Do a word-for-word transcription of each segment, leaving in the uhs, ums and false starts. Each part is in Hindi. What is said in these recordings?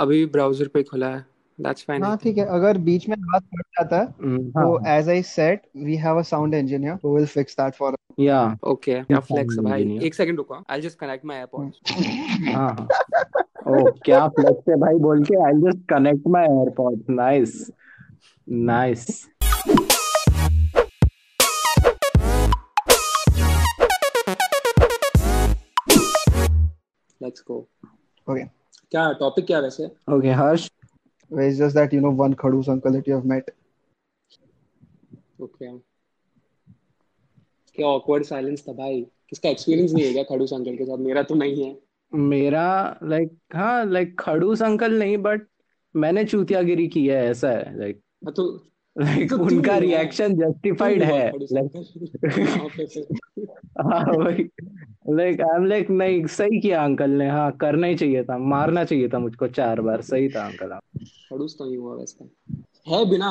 अभी ब्राउजर पे खुला है, that's fine. हाँ ठीक है, अगर बीच में बात कट जाता है तो as I said we have a sound engineer who will fix that for us. Yeah. Okay. Yeah, flex भाई. एक सेकंड रुको. I'll just connect my AirPods. हाँ. Oh क्या flex है भाई बोल के. I'll just connect my AirPods. Nice. Nice. Let's go. Okay. क्या टॉपिक क्या वैसे? Okay Harsh. It's just that, you know, one Khadus uncle that you have met. Okay. क्या awkward silence था भाई. किसका experience नहीं है क्या Khadus uncle के साथ? मेरा तो नहीं है. मेरा like हाँ like Khadus uncle नहीं, but मैंने चूतियागिरी की है, ऐसा है like. हाँ तो like उनका reaction justified है. हाँ भाई like I'm like नहीं, सही किया uncle ने. हाँ करना ही चाहिए था, मारना चाहिए था मुझको चार बार. सही था uncle. खड़ूस तो नहीं हुआ वैसे है बिना.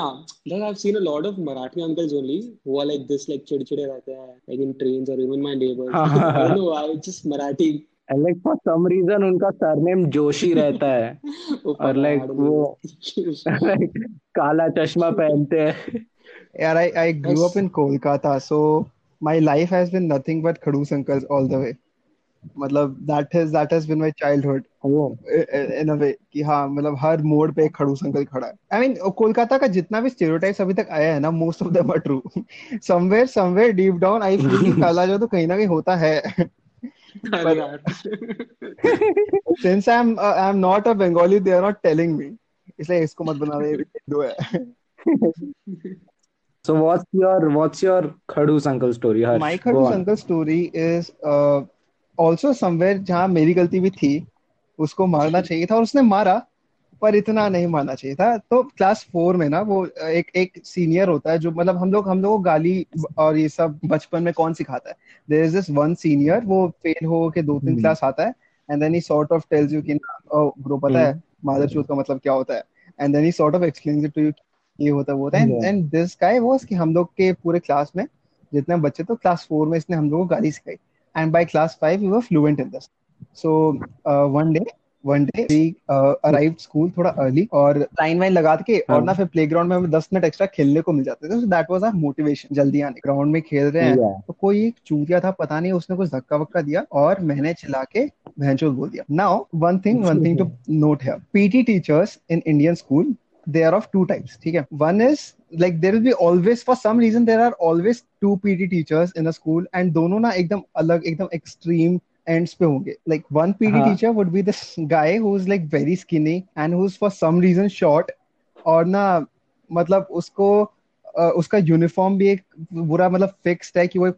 Like I've seen a lot of Marathi uncles only who are like this, like चिड़चिड़े रहते हैं like in trains or even my neighbors. I don't know, I just Marathi. And like for some reason उनका सरनेम जोशी रहता है और like वो like काला चश्मा पहनते हैं. यार I I grew up in Kolkata, so my life has been nothing but खड़ूस uncles all the way. मतलब that is that has been my childhood. Oh. In a way कि हाँ मतलब हर मोड़ पे खड़ूस अंकल खड़ा है. I mean कोलकाता का जितना भी stereotypes अभी तक आया है ना, most of them are true. Somewhere somewhere deep down I feel कि काला जो तो कहीं ना कहीं होता है. But since I'm uh, I'm not a Bengali, they are not telling me. इसलिए इसको मत बना रहे दो है. So what's your what's your खड़ूस अंकल story? Harsh? My खड़ूस uncle story is uh, also somewhere जहाँ मेरी गलती भी थी. उसको मारना चाहिए था और उसने मारा, पर इतना नहीं मारना चाहिए था. तो क्लास फोर में ना वो एक एक सीनियर होता है जो मतलब हम लोग हम लोग को गाली और ये सब बचपन में कौन सिखाता है. There is this one senior, वो फेल हो के दो तीन क्लास आता है and then he sort of tells you कि ब्रो पता है मादरचोद का मतलब क्या होता है. And then he sort of explains it to you ये होता वो होता है. एंड दिस गाय वाज कि हम लोग के पूरे क्लास में जितने बच्चे, तो क्लास फोर में इसने हम लोग को गाली सिखाई. And by class five, we were fluent in this. So uh, one day, one day we uh, arrived school थोड़ा early और line वाइन लगा के और ना फिर playground में हमें दस मिनट extra खेलने को मिल जाते थे. So that was our motivation. जल्दी आने ground में खेल रहे हैं yeah. तो कोई एक चूतिया था, पता नहीं उसने कुछ धक्का वक्का दिया और मैंने चिल्ला के भैंचोद बोल दिया. Now one thing, one thing to note here. P T teachers in Indian school, they are of two types. ठीक है, one is like there will be always, for some reason there are always two P T teachers in a school and दोनों ना एकदम अलग एकदम extreme ends पे होंगे. Like one P T uh-huh. teacher would be this guy who is like very skinny and who's for some reason short और ना मतलब उसको uh, उसका यूनिफॉर्म भी एक बुरा मतलब फिक्स्ड है कि वो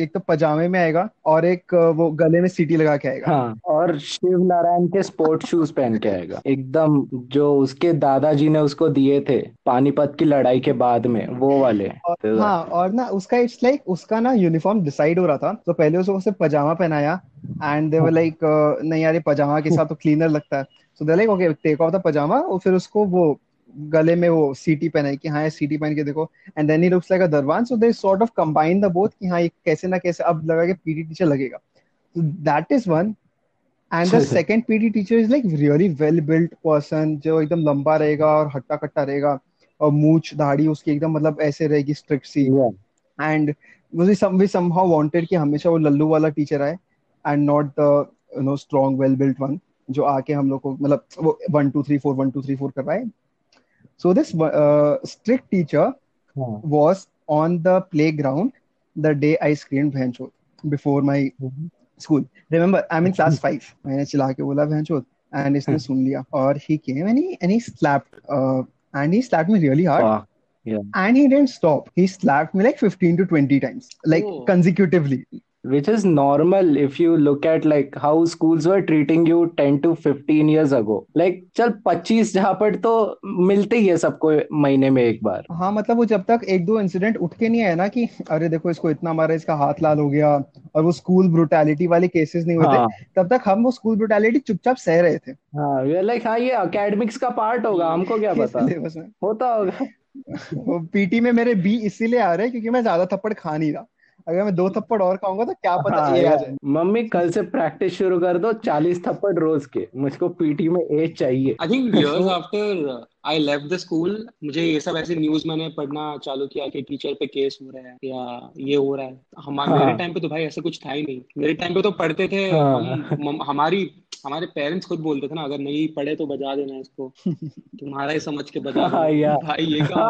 एक तो पजामे में आएगा और एक वो गले में सीटी लगा के आएगा. हाँ, और शिव नारायण के स्पोर्ट शूज पहन के आएगा, एकदम जो उसके दादाजी ने उसको दिए थे पानीपत की लड़ाई के बाद में, वो वाले. और, हाँ और ना उसका इट्स लाइक like, उसका ना यूनिफॉर्म डिसाइड हो रहा था तो पहले उसको उसने पजामा पहनाया एंड दे वर लाइक नहीं यार ये पजामा के साथ तो क्लीनर लगता है. So they like okay take off the पजामा और फिर उसको वो गले में वो सीटी पहनाई कि हाँ सीटी पहन के देखो. And then he looks like a दरवान. So they sort of combine the both कि हाँ ये कैसे ना कैसे अब लगा कि पीटी टीचर लगेगा. That is one. And the second PT teacher is like really well built person जो एकदम लंबा रहेगा और हट्टा कट्टा रहेगा और मूछ दाढ़ी उसकी एकदम मतलब ऐसे रहेगी स्ट्रिक्ट सी. एंड वी समहाउ वांटेड कि हमेशा वो लल्लू वाला टीचर आए and not the you know strong well built one जो आके हम लोग को मतलब वो one two three four one two three four करवाए. So this uh, strict teacher yeah. was on the playground the day I screamed Bhenchod before my mm-hmm. school. Remember, I'm in class five. मैंने चिल्ला के बोला Bhenchod and इसने सुन लिया. और he came and he and he slapped uh, and he slapped me really hard. Wow. Yeah. And he didn't stop. He slapped me like fifteen to twenty times, like oh. consecutively. Which is normal if you look at like how schools were treating you ten to fifteen years ago. Like चल पच्चीस जहाँ पर तो मिलते ही है सबको महीने में एक बार. हाँ मतलब वो जब तक एक दो इंसिडेंट उठ के नहीं आया ना कि अरे देखो इसको इतना मारा इसका हाथ लाल हो गया और वो स्कूल ब्रूटैलिटी वाले केसेस नहीं होते. हाँ. तब तक हम वो स्कूल ब्रूटैलिटी चुपचाप सह रहे थे. हाँ वी आर लाइक हाँ ये अकेडमिक्स का पार्ट होगा, हमको क्या पता होता होगा. पीटी में मेरे बी इसीलिए आ रहे क्योंकि मैं ज्यादा थप्पड़ खा नहीं रहा. अगर मैं दो थप्पड़ और खाऊंगा तो क्या पता हाँ, ये आ जाए। मम्मी कल से प्रैक्टिस शुरू कर दो, चालीस थप्पड़ रोज के, मुझको पीटी में एट चाहिए। I think years after I left the school, मुझे ये सब ऐसे न्यूज मैंने पढ़ना चालू किया कि टीचर पे केस हो रहा है या ये हो रहा है। हमारे हाँ। मेरे टाइम पे तो भाई ऐसा कुछ था ही नहीं। मेरे टाइम पे तो पढ़ते थे हाँ। हम, हमारी हमारे पेरेंट्स खुद बोलते थे ना, अगर नहीं पढ़े तो बजा देना इसको, तुम्हारा ही समझ के बजा देना भाई ये क्या।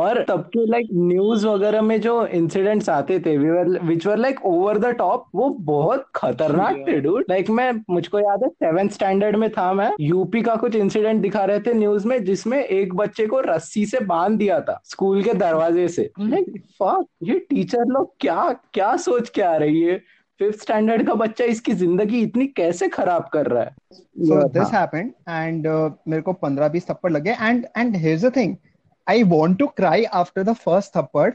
और तब के लाइक न्यूज वगैरह में जो इंसिडेंट्स आते थे which were like over the top, वो बहुत खतरनाक थे डूड। लाइक मैं, मुझको याद है सेवेंथ स्टैंडर्ड में था मैं, यूपी का कुछ इंसिडेंट दिखा रहे थे न्यूज में जिसमें एक बच्चे को रस्सी से बांध दिया था स्कूल के दरवाजे से। लाइक फक, ये टीचर लोग क्या क्या सोच के आ रही है, फिफ्थ स्टैंडर्ड का बच्चा इसकी जिंदगी इतनी कैसे खराब कर रहा है। सो दिस हैपेंड एंड मेरे को पंद्रह बीस थप्पड़ लगे। And and here's the thing, I want to cry after the first thappad,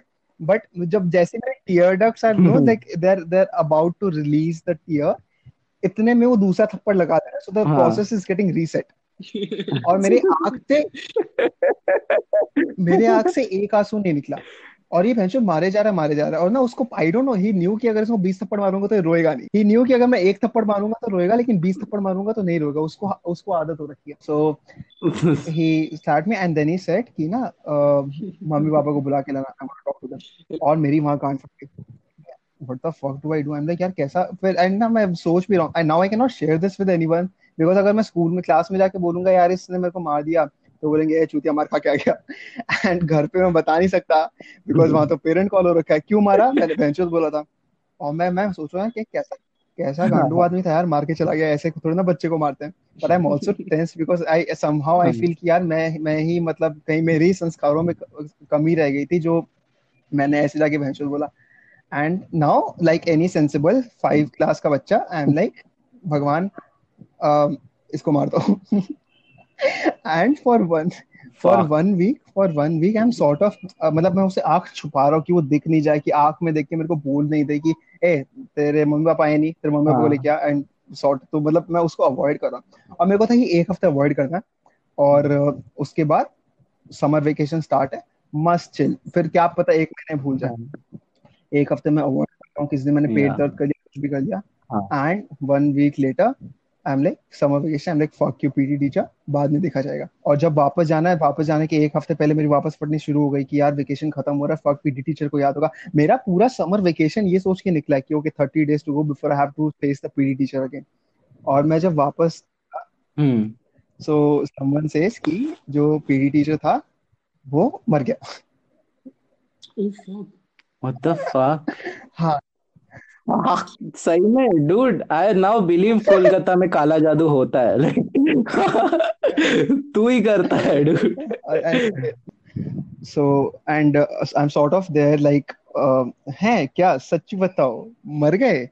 but जब जैसे मेरे tear ducts are no, like they're they're about to release the tear, इतने में वो दूसरा थप्पड़ लगा देना, so the हाँ. process is getting reset. और मेरी आँख से मेरी आँख से एक आंसू नहीं निकला, और ये भैंसो मारे जा रहा मारे जा रहा है। और ना उसको I don't know, he knew कि अगर इसको बीस थप्पड़ मारूंगा तो रोएगा नहीं, ही न्यू कि अगर मैं एक थप्पड़ मारूंगा तो रोएगा, लेकिन बीस थप्पड़ मारूंगा तो नहीं रोएगा, उसको उसको आदत हो रखी है। सो ही स्टार्ट में एंड देन ही सेड कि ना मम्मी पापा को बुला के लाना, और मेरी माँ कान फटी, what the fuck do I do. I am like यार कैसा, फिर एंड ना मैं सोच भी रहा हूँ, and now I can not share this with anyone because अगर मैं स्कूल में क्लास में जाके बोलूंगा यार इसने मेरे को मार दिया तो बोलेंगे चूतिया मार खा क्या गया। एंड घर पे मैं बता नहीं सकता बिकॉज वहां तो पेरेंट कॉल हो रखा है, क्यों मारा मैंने बेंचोस बोला था। और मैं मैं सोच रहा हूँ कि कैसा कैसा गांडू आदमी था यार, मार के चला गया, ऐसे थोड़ी ना बच्चे को मारते हैं। But I am also tense because I somehow I feel कि यार मैं मैं ही मतलब कहीं मेरे ही संस्कारों में कमी रह गई थी जो मैंने ऐसे जाके बेंचोस बोला। And now like any sensible five class का बच्चा आई एम लाइक भगवान इसको मार दो। And for one, for one week, for one week, I'm sort of, uh, मतलब मैं उसे आँख छुपा रहा हूँ कि वो दिख नहीं जाए, कि आँख में देख के मेरे को बोल नहीं दे कि ए तेरे मम्मी पापा आए नहीं, तेरे मम्मी पापा बोले क्या, एंड सॉर्ट तो मतलब मैं उसको अवॉइड कर रहा हूँ। और मेरे को था कि एक हफ्ता अवॉइड करना, और उसके बाद समर वेकेशन स्टार्ट है, मस्त चिल, फिर क्या पता एक महीने भूल जाए। एक हफ्ते में अवॉइड कर रहा हूँ, किसी दिन मैंने पेट दर्द कर लिया, कुछ भी कर लिया, and one week later I'm like, summer vacation, I'm like, fuck you, P T teacher, बाद में देखा जाएगा। और जब वापस जाना है, वापस जाने के एक हफ्ते पहले मेरी वापस पढ़नी शुरू हो गई कि यार वेकेशन खत्म हो रहा है, fuck P T teacher को याद होगा। मेरा पूरा समर वेकेशन ये सोच के निकला कि okay, thirty days to go before I have to face the P T teacher again। और मैं जब वापस hmm. so someone says कि जो P T teacher था वो मर गया। What the fuck? हाँ सही में dude, I now believe Kolkata में काला जादू होता है, तू ही करता है dude. So and I am sort of there like है क्या, सच बताओ मर गए।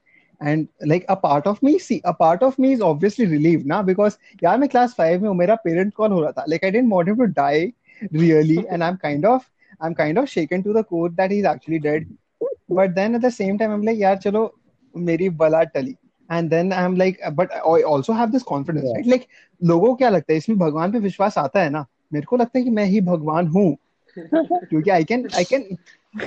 And like a part of me see a part of me is obviously relieve ना, बिकॉज यार मैं क्लास फाइव में हूँ, मेरा पेरेंट कॉल हो रहा था, like I didn't want him to die really, and I am kind of I am kind of shaken to the core that he is actually dead. But then at the same time, I'm like, yaar, chalo, meri bala tali. And then I'm like, but I also have this confidence, right? Like, logo kya lagta hai? Isme Bhagwan pe vishwas aata hai na? Mere ko lagta hai ki main hi Bhagwan hoon. Kyunki I can, I can, I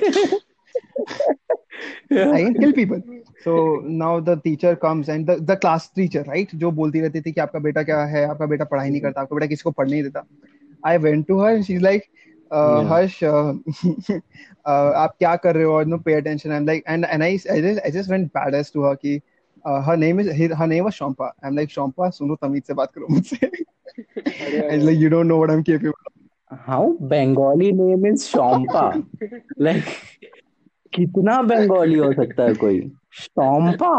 can kill people. So now the teacher comes and the the class teacher, right? Jo bolti rehti thi ki aapka beta kya hai? Aapka beta padhai nahi karta. Aapka beta kisi ko padhne nahi deta. I went to her and she's like, Uh, yeah. Harsh, uh, uh, आप क्या कर रहे हो? No, pay attention. I'm like, and and I I just I just went badass to her कि uh, her name is her, her name was Shompa. I'm like, Shompa, सुनो तमीज से बात करो मुझसे। I'm like, you don't know what I'm capable of. How Bengali name is Shompa? Like कितना Bengali हो सकता है कोई? Shompa,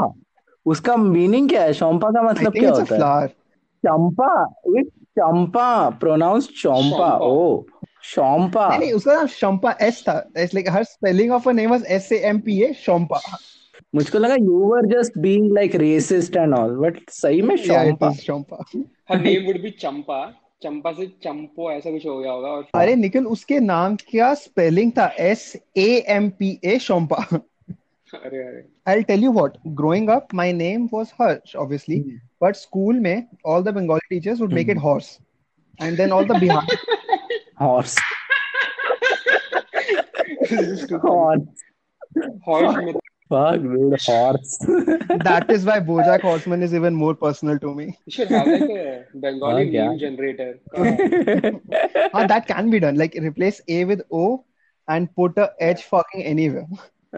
उसका meaning क्या है? Shompa का मतलब क्या होता है? चंपा, एक चंपा, pronounced Shompa. Oh. शोम्पा, नहीं उसका नाम शोम्पा एस था, it's like her spelling of a name was S A M P A Shompa. मुझको लगा you were just being like racist and all, but सही में Shompa Shompa her name would be Champa, Champa से चंपो ऐसा कुछ हो गया होगा। और अरे निखिल, उसके नाम क्या स्पेलिंग था, S A M P A Shompa. अरे अरे I tell you what, growing up my name was Harsh obviously, but school में all the Bengali teachers would make it horse, and then all the Bihar Horse. Horse. Horse. Fuck, dude, horse. That is why BoJack Horseman is even more personal to me. You should have like a Bengali oh, yeah. meme generator. Oh, that can be done. Like replace A with O and put a H fucking anywhere.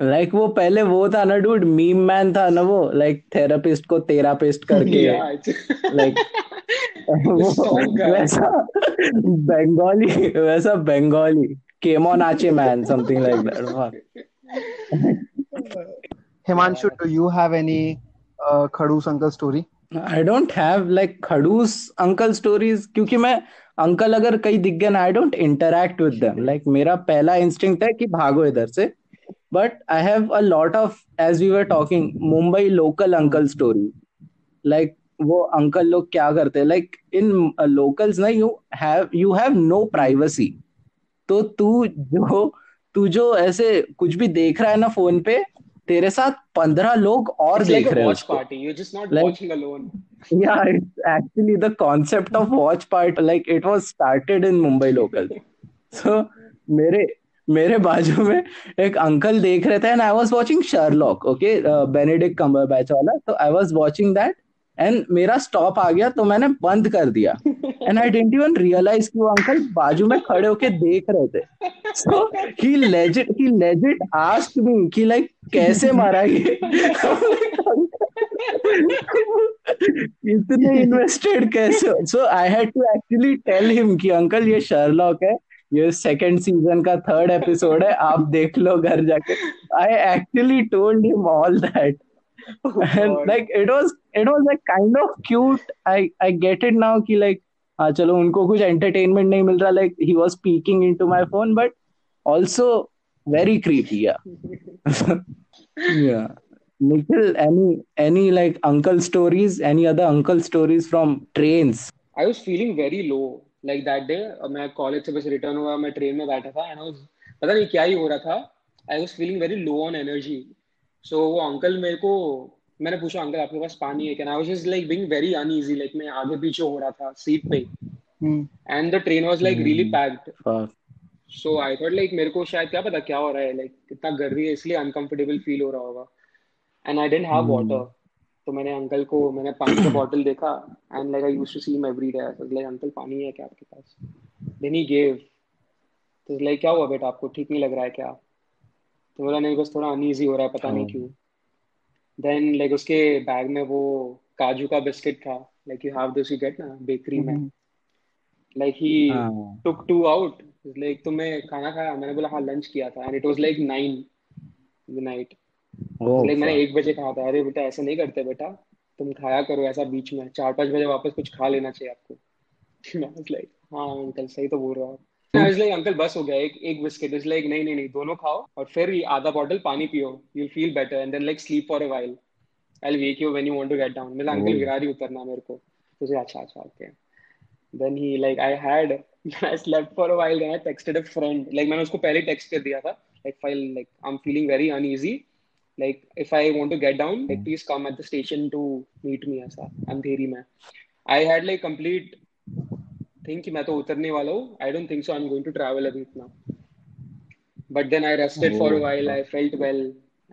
Like वो पहले वो था ना dude, meme man था ना वो, like therapist को therapist करके, yeah, like वो वैसा Bengali, वैसा Bengali, came on Ache man, something like that. Himanshu, do you have any uh, Khadu's uncle story? I don't have like Khadu's uncle stories क्योंकि मैं uncle अगर कहीं दिख गए ना I don't interact with them. Like मेरा पहला instinct है कि भागो इधर से. But I have a lot of, as we were talking, Mumbai local uncle story. Like वो uncle लोग क्या करते हैं? Like in uh, locals ना you have you have no privacy. तो तू जो तू जो ऐसे कुछ भी देख रहा है ना फोन पे तेरे साथ पंद्रह लोग और देख like रहे हैं party. You're just not like, watching alone. Yeah, it's actually the concept of watch party. Like it was started in Mumbai local. So मेरे मेरे बाजू में एक अंकल देख रहे थे and I was watching Sherlock, okay, uh, Benedict Cumberbatch वाला. So I was watching that and मेरा stop आ गया तो मैंने बंद कर दिया and I didn't even realize कि वो अंकल बाजू में खड़े होके देख रहे थे. So he legit he legit asked me कि like कैसे मारा ये इतने invested कैसे. So I had to actually tell him कि अंकल ये Sherlock है, ये सेकेंड सीजन का थर्ड एपिसोड है, आप देख लो घर जाके. I actually told him all that. Oh, and God. Like it was it was like kind of cute. I, I get it now कि like हाँ चलो उनको कुछ entertainment नहीं मिल रहा. Like he was peeking into my phone but also very creepy. Yeah. Yeah. Nikhil, any any like uncle stories, any other uncle stories from trains? I was feeling very low like that day. मैं college से बस return हुआ, मैं train में बैठा था and I was पता नहीं क्या ही हो रहा था. I was feeling very low on energy. So वो अंकल मेरे को मैंने पूछा अंकल आपके पास पानी है क्या? I was just like being very uneasy, like मैं आगे पीछे हो रहा था सीट पे. hmm. And the train was like hmm. really packed. uh. So I thought like मेरे को शायद क्या पता क्या हो रहा है, like कितना गर्मी है इसलिए uncomfortable feel हो रहा होगा. And I didn't have hmm. water. तो मैंने अंकल को मैंने पानी का बॉटल देखा and like I used to see him every day. I was like uncle पानी है क्या आपके पास? Then he gave. तो like क्या हुआ बेटा आपको ठीक नहीं लग रहा है क्या? तो बोला नहीं बस थोड़ा अनईजी हो रहा है पता नहीं क्यों. देन लाइक उसके बैग में वो काजू का बिस्किट था, like you have this you get ना बेकरी में, like he took to out like तुमने खाना खाया? मैंने बोला हाँ लंच किया था and it was like nine the night, like मैंने एक बजे खाया था. अरे बेटा ऐसा नहीं करते बेटा, तुम खाया करो ऐसा बीच में, चार पाँच बजे वापस कुछ खा लेना चाहिए आपको. लाइक हाँ अंकल सही तो बोल रहा हूँ. I was like, uncle, बस हो गया एक एक बिस्किट. It's like, नहीं नहीं नहीं दोनों खाओ और फिर आधा बॉटल पानी पियो. You'll feel better and then like sleep for a while. I'll wake you when you want to get down. मेरा अंकल गिरा रही उतरना मेरे को. तो से अच्छा अच्छा okay. Then he like I had I slept for a while and I texted a friend. Like मैंने उसको पहले text कर दिया था. Like file like I'm feeling very uneasy. Like if I want to get down, like please come at the station to meet me ऐसा अंधेरी में. I had like complete think कि मैं तो उतरने वाला हूँ. I don't think so. I'm going to travel अभी इतना. But then I rested oh, for a while. I felt well.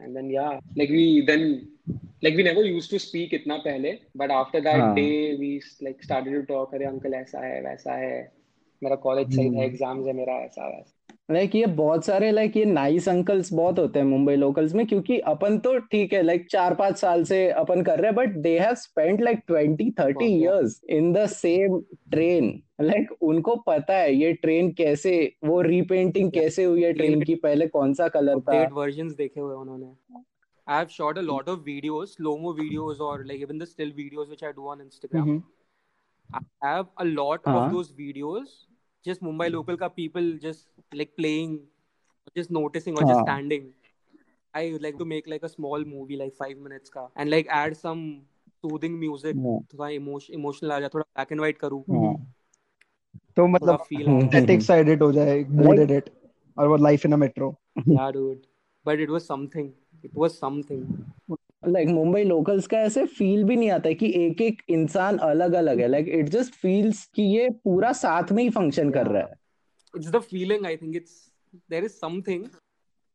And then yeah, like we then like we never used to speak इतना पहले. But after that हाँ. day we like started to talk. अरे अंकल ऐसा है वैसा है, मेरा कॉलेज सही था, एग्जाम्स है मेरा ऐसा वैसा. Like ये बहुत सारे like ये nice uncles बहुत होते हैं मुंबई locals में, क्योंकि अपन तो ठीक है like चार पाँच साल से अपन कर रहे हैं but they have spent like twenty thirty years in the same train. Like उनको पता है ये ट्रेन कैसे वो repainting कैसे हुई है ट्रेन की, पहले कौन सा कलर था. Updated versions देखे हुए उन्होंने. I have shot a lot of videos, slow-mo videos or like even the still videos which I do on Instagram. Mm-hmm. I have a lot uh-huh. of those videos. Just Mumbai local ka people just like playing, just noticing or just standing. I would like to make like a small movie like five minutes ka and like add some soothing music, thoda emotion emotional aa ja, thoda black and white karu. तो मतलब aesthetic side edit हो जाए, mood edit और वो life in a metro. Yeah dude, but it was something. It was something. Like Mumbai locals का ऐसे feel भी नहीं आता है कि एक एक इंसान अलग अलग है. Like it just feels कि ये पूरा साथ में ही function कर रहा है. It's the feeling I think it's there is something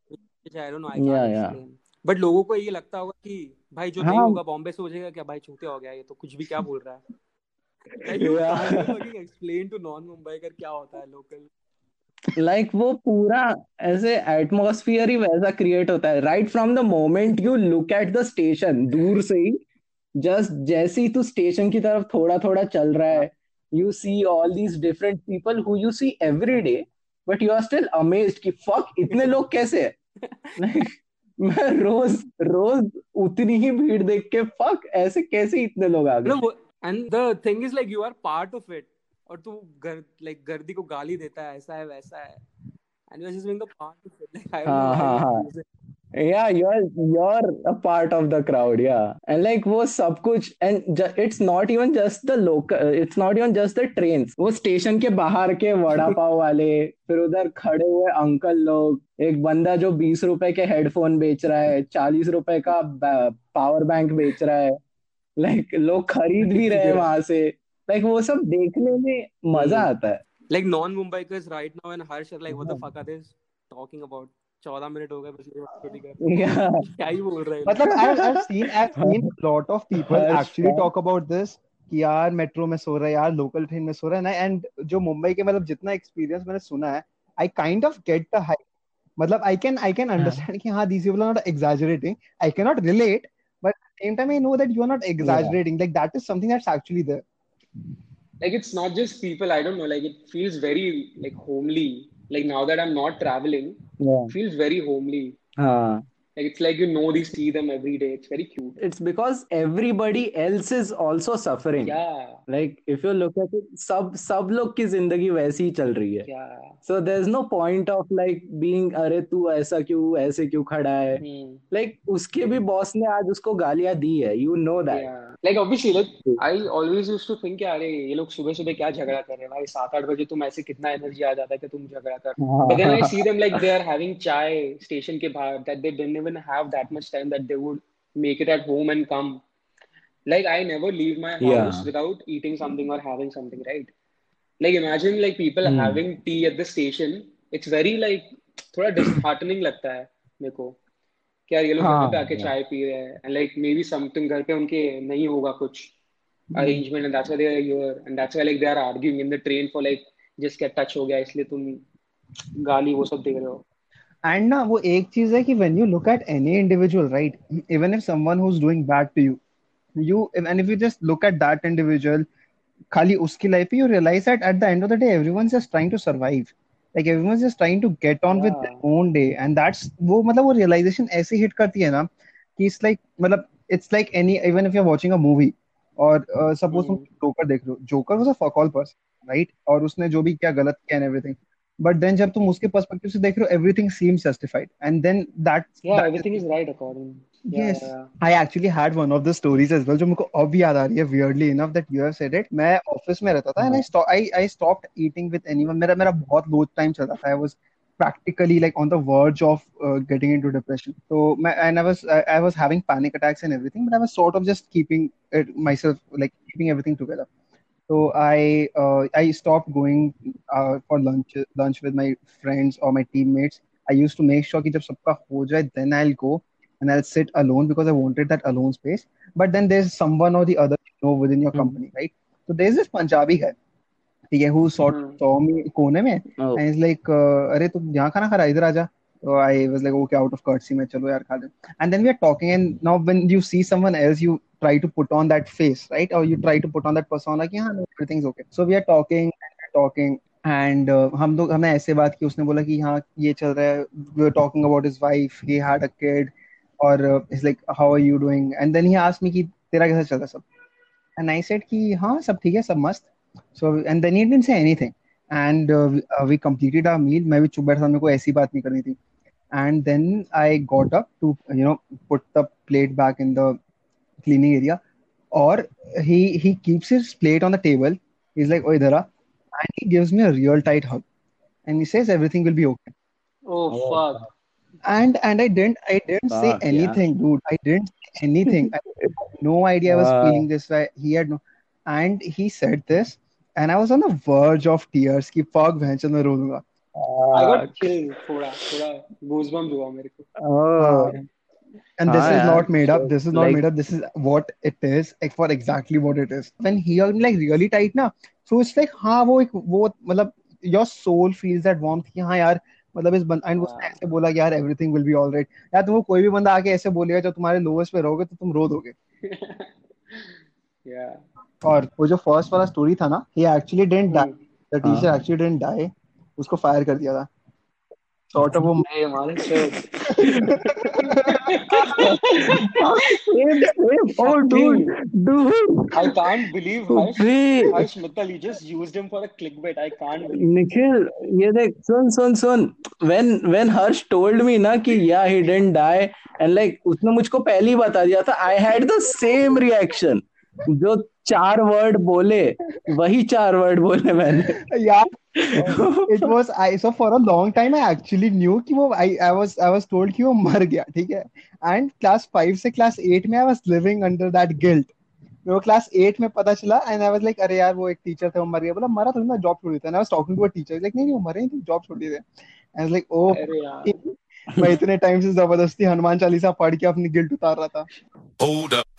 which I don't know I can't yeah, explain. Yeah. But लोगों को ये लगता होगा कि भाई जो नहीं होगा बॉम्बे से हो जाएगा क्या, भाई चूतिया हो गया ये तो, कुछ भी क्या बोल रहा है। एक्सप्लेन टू नॉन मुंबई कर क्या होता है लोकल, लाइक वो पूरा ऐसे एटमॉस्फेयर ही वैसा क्रिएट होता है right from the moment you look at the station. दूर से ही जस्ट जैसे ही तू स्टेशन की तरफ थोड़ा थोड़ा चल रहा है, you see all these different people who you see every day, but you are still amazed कि फक इतने लोग कैसे है। मैं रोज रोज उतनी ही भीड़ देख के फक ऐसे कैसे इतने लोग आ गए। And the thing is like you are part of it, और तू गर, like गर्दी को गाली देता है ऐसा है वैसा है, and you are just being the part of it. Like, I don't know. Yeah, you're you're a part of the crowd, yeah. And like वो सब कुछ and ju- it's not even just the local, it's not even just the trains. वो स्टेशन के बाहर के वड़ा पाव वाले, फिर उधर खड़े हुए अंकल लोग, एक बंदा जो बीस रुपए के हेडफोन बेच रहा है, चालीस रुपए का पावर बैंक बेच रहा है, लाइक like, लोग खरीद भी रहे हैं वहां से, लाइक like, वो सब देखने में मजा आता है। लाइक नॉन मुंबई का is right now and Harsh like what the fuck are they talking about. चौदह मिनट हो गए बस ये क्या ही बोल रहे हैं। मतलब I have seen I have seen lot of people actually talk about this कि यार मेट्रो में सो रहा है, यार लोकल ट्रेन में सो रहा है ना। एंड जो मुंबई के मतलब जितना एक्सपीरियंस मैंने सुना है, I kind of get the hype. मतलब I can I can understand कि हां these people are not exaggerating, I can not relate, but at the same time I know that you are not exaggerating. Yeah. Like that is something that's actually there. Like it's not just people, I don't know, like it feels very like homely. Like now that I'm not traveling, yeah. It feels very homely. Uh, like it's like you know these, see them every day. It's very cute. It's because everybody else is also suffering. Yeah. Like if you look at it, sab sab log ki zindagi वैसी ही चल रही है. Yeah. So there's no point of like being अरे तू ऐसा क्यों ऐसे क्यों खड़ा है. Hmm. Like उसके भी boss ने आज उसको गालियाँ दी है. You know that. Yeah. Like obviously like I always used to think कि अरे ये लोग सुबह सुबह क्या झगड़ा कर रहे हैं भाई, सात आठ बजे तुम ऐसे कितना एनर्जी आ जाता है कि तुम झगड़ा कर. But then I see them like they are having chai station के बाहर, that they didn't even have that much time that they would make it at home and come. Like I never leave my house yeah. without eating something or having something, right? Like imagine like people mm. having tea at the station. It's very like thoda disheartening लगता है मेरे को कि यार ये लोग घर पे आके चाय पी रहे हैं, and like maybe something घर पे उनके नहीं होगा कुछ arrangement, and that's why they are here, and that's why like they are arguing in the train for like जिसका touch हो गया इसलिए तुम गाली वो सब दे रहे हो. And ना वो एक चीज है कि when you look at any individual, right, even if someone who's doing bad to you, you and if you just look at that individual, खाली उसकी life पे, you realize that at the end of the day, everyone's just trying to survive. Like everyone's just trying to get on yeah. with their own day, and that's वो मतलब वो realization ऐसे hit करती है ना कि it's like मतलब it's like any even if you're watching a movie और uh, suppose तुम mm. जोकर देख रहे हो, Joker was a fuck all person, right, और उसने जो भी क्या गलत किया and everything. But then जब तुम उसके perspective से देख रहे हो, everything seems justified, and then that yeah that, everything is right according. Yes, yeah. I actually had one of the stories as well, जो मुझको अब याद आ रही है weirdly enough that you have said it. मैं ऑफिस में रहता था and I stopped, I I stopped eating with anyone. मेरा मेरा बहुत low time चल रहा था. I was practically like on the verge of uh, getting into depression. So my, and I was I, I was having panic attacks and everything, but I was sort of just keeping it myself, like keeping everything together. So I uh, I stopped going uh, for lunch lunch with my friends or my teammates. I used to make sure कि जब सबका हो जाए then I'll go and I'll sit alone because I wanted that alone space. But then there's someone or the other you know within your mm-hmm. company, right? So there's this Punjabi guy, ठीक है, who sort mm-hmm. saw me कोने में oh. and he's like uh, अरे तुम यहाँ खाना खा रहा इधर आजा. So I was like okay out of courtesy मैं चलो यार खा ले. And then we are talking and now when you see someone else you try to put on that face, right? Or you try to put on that persona कि हाँ everything's okay. So we are talking and talking and uh, हम लोग हमने ऐसे बात की, उसने बोला कि हाँ ये चल रहा है. We were talking about his wife, he had a kid, or uh, he's like how are you doing? And then he asked me कि तेरा कैसा चल रहा सब? And I said कि हाँ सब ठीक है सब मस्त. So and then he didn't say anything and uh, we, uh, we completed our meal. मैं भी चुप बैठा था, मेरे को ऐसी बात नहीं करनी थी. And then I got up to you know put the plate back in the cleaning area, or he he keeps his plate on the table. He's like, "Oi, Dhara," and he gives me a real tight hug, and he says, "Everything will be okay." Oh, oh fuck! And and I didn't I didn't fuck, say anything, yeah. dude. I didn't say anything. I had no idea I was wow. feeling this way. He had no, and he said this, and I was on the verge of tears. Ki fuck, bhenchon mein ro dunga. I got chills, thoda thoda goosebumps hua mere ko. Oh. And this ah, is yeah. not made so, up. This is not like, made up. This is what it is, like, for exactly what it is. When here, like really tight na, so it's like, हाँ वो एक वो मतलब your soul feels that warmth कि हाँ यार मतलब इस बंदा and उसने ऐसे बोला कि यार everything will be all right. यार तुमको कोई भी बंदा आके ऐसे बोलेगा जो तुम्हारे lowest पे रहोगे तो तुम रो दोगे. Yeah. और वो जो first वाला story था ना, he actually didn't die. The teacher actually didn't die. उसको fire कर दिया था. Sort of वो हमारे oh dude, dude. I can't believe Harsh, Harsh Mittal, you just used him for a clickbait. I can't believe. Nikhil, ये देख, सुन सुन सुन. When when Harsh told me ना कि yeah he didn't die and like उसने मुझको पहले ही बता दिया था. I had the same reaction. जो चार वर्ड बोले वही चार वर्ड बोले मैंने यार. It was I so for a long time I actually knew कि वो I I was I was told कि वो मर गया, ठीक है. And class five से class eight में I was living under that guilt. मेरे को class eight में पता चला and I was like अरे यार वो एक टीचर थे वो मर गया. बोला मरा थोड़ी ना, जॉब छोड़ी थी. And I was talking to a teacher like नहीं नहीं वो मरे नहीं, जॉब छोड़ी थी. And I was like oh मैं इतने टाइम से जबरदस्ती हनुमान चालीसा पढ़ के अपनी गिल्ट उतार रहा था.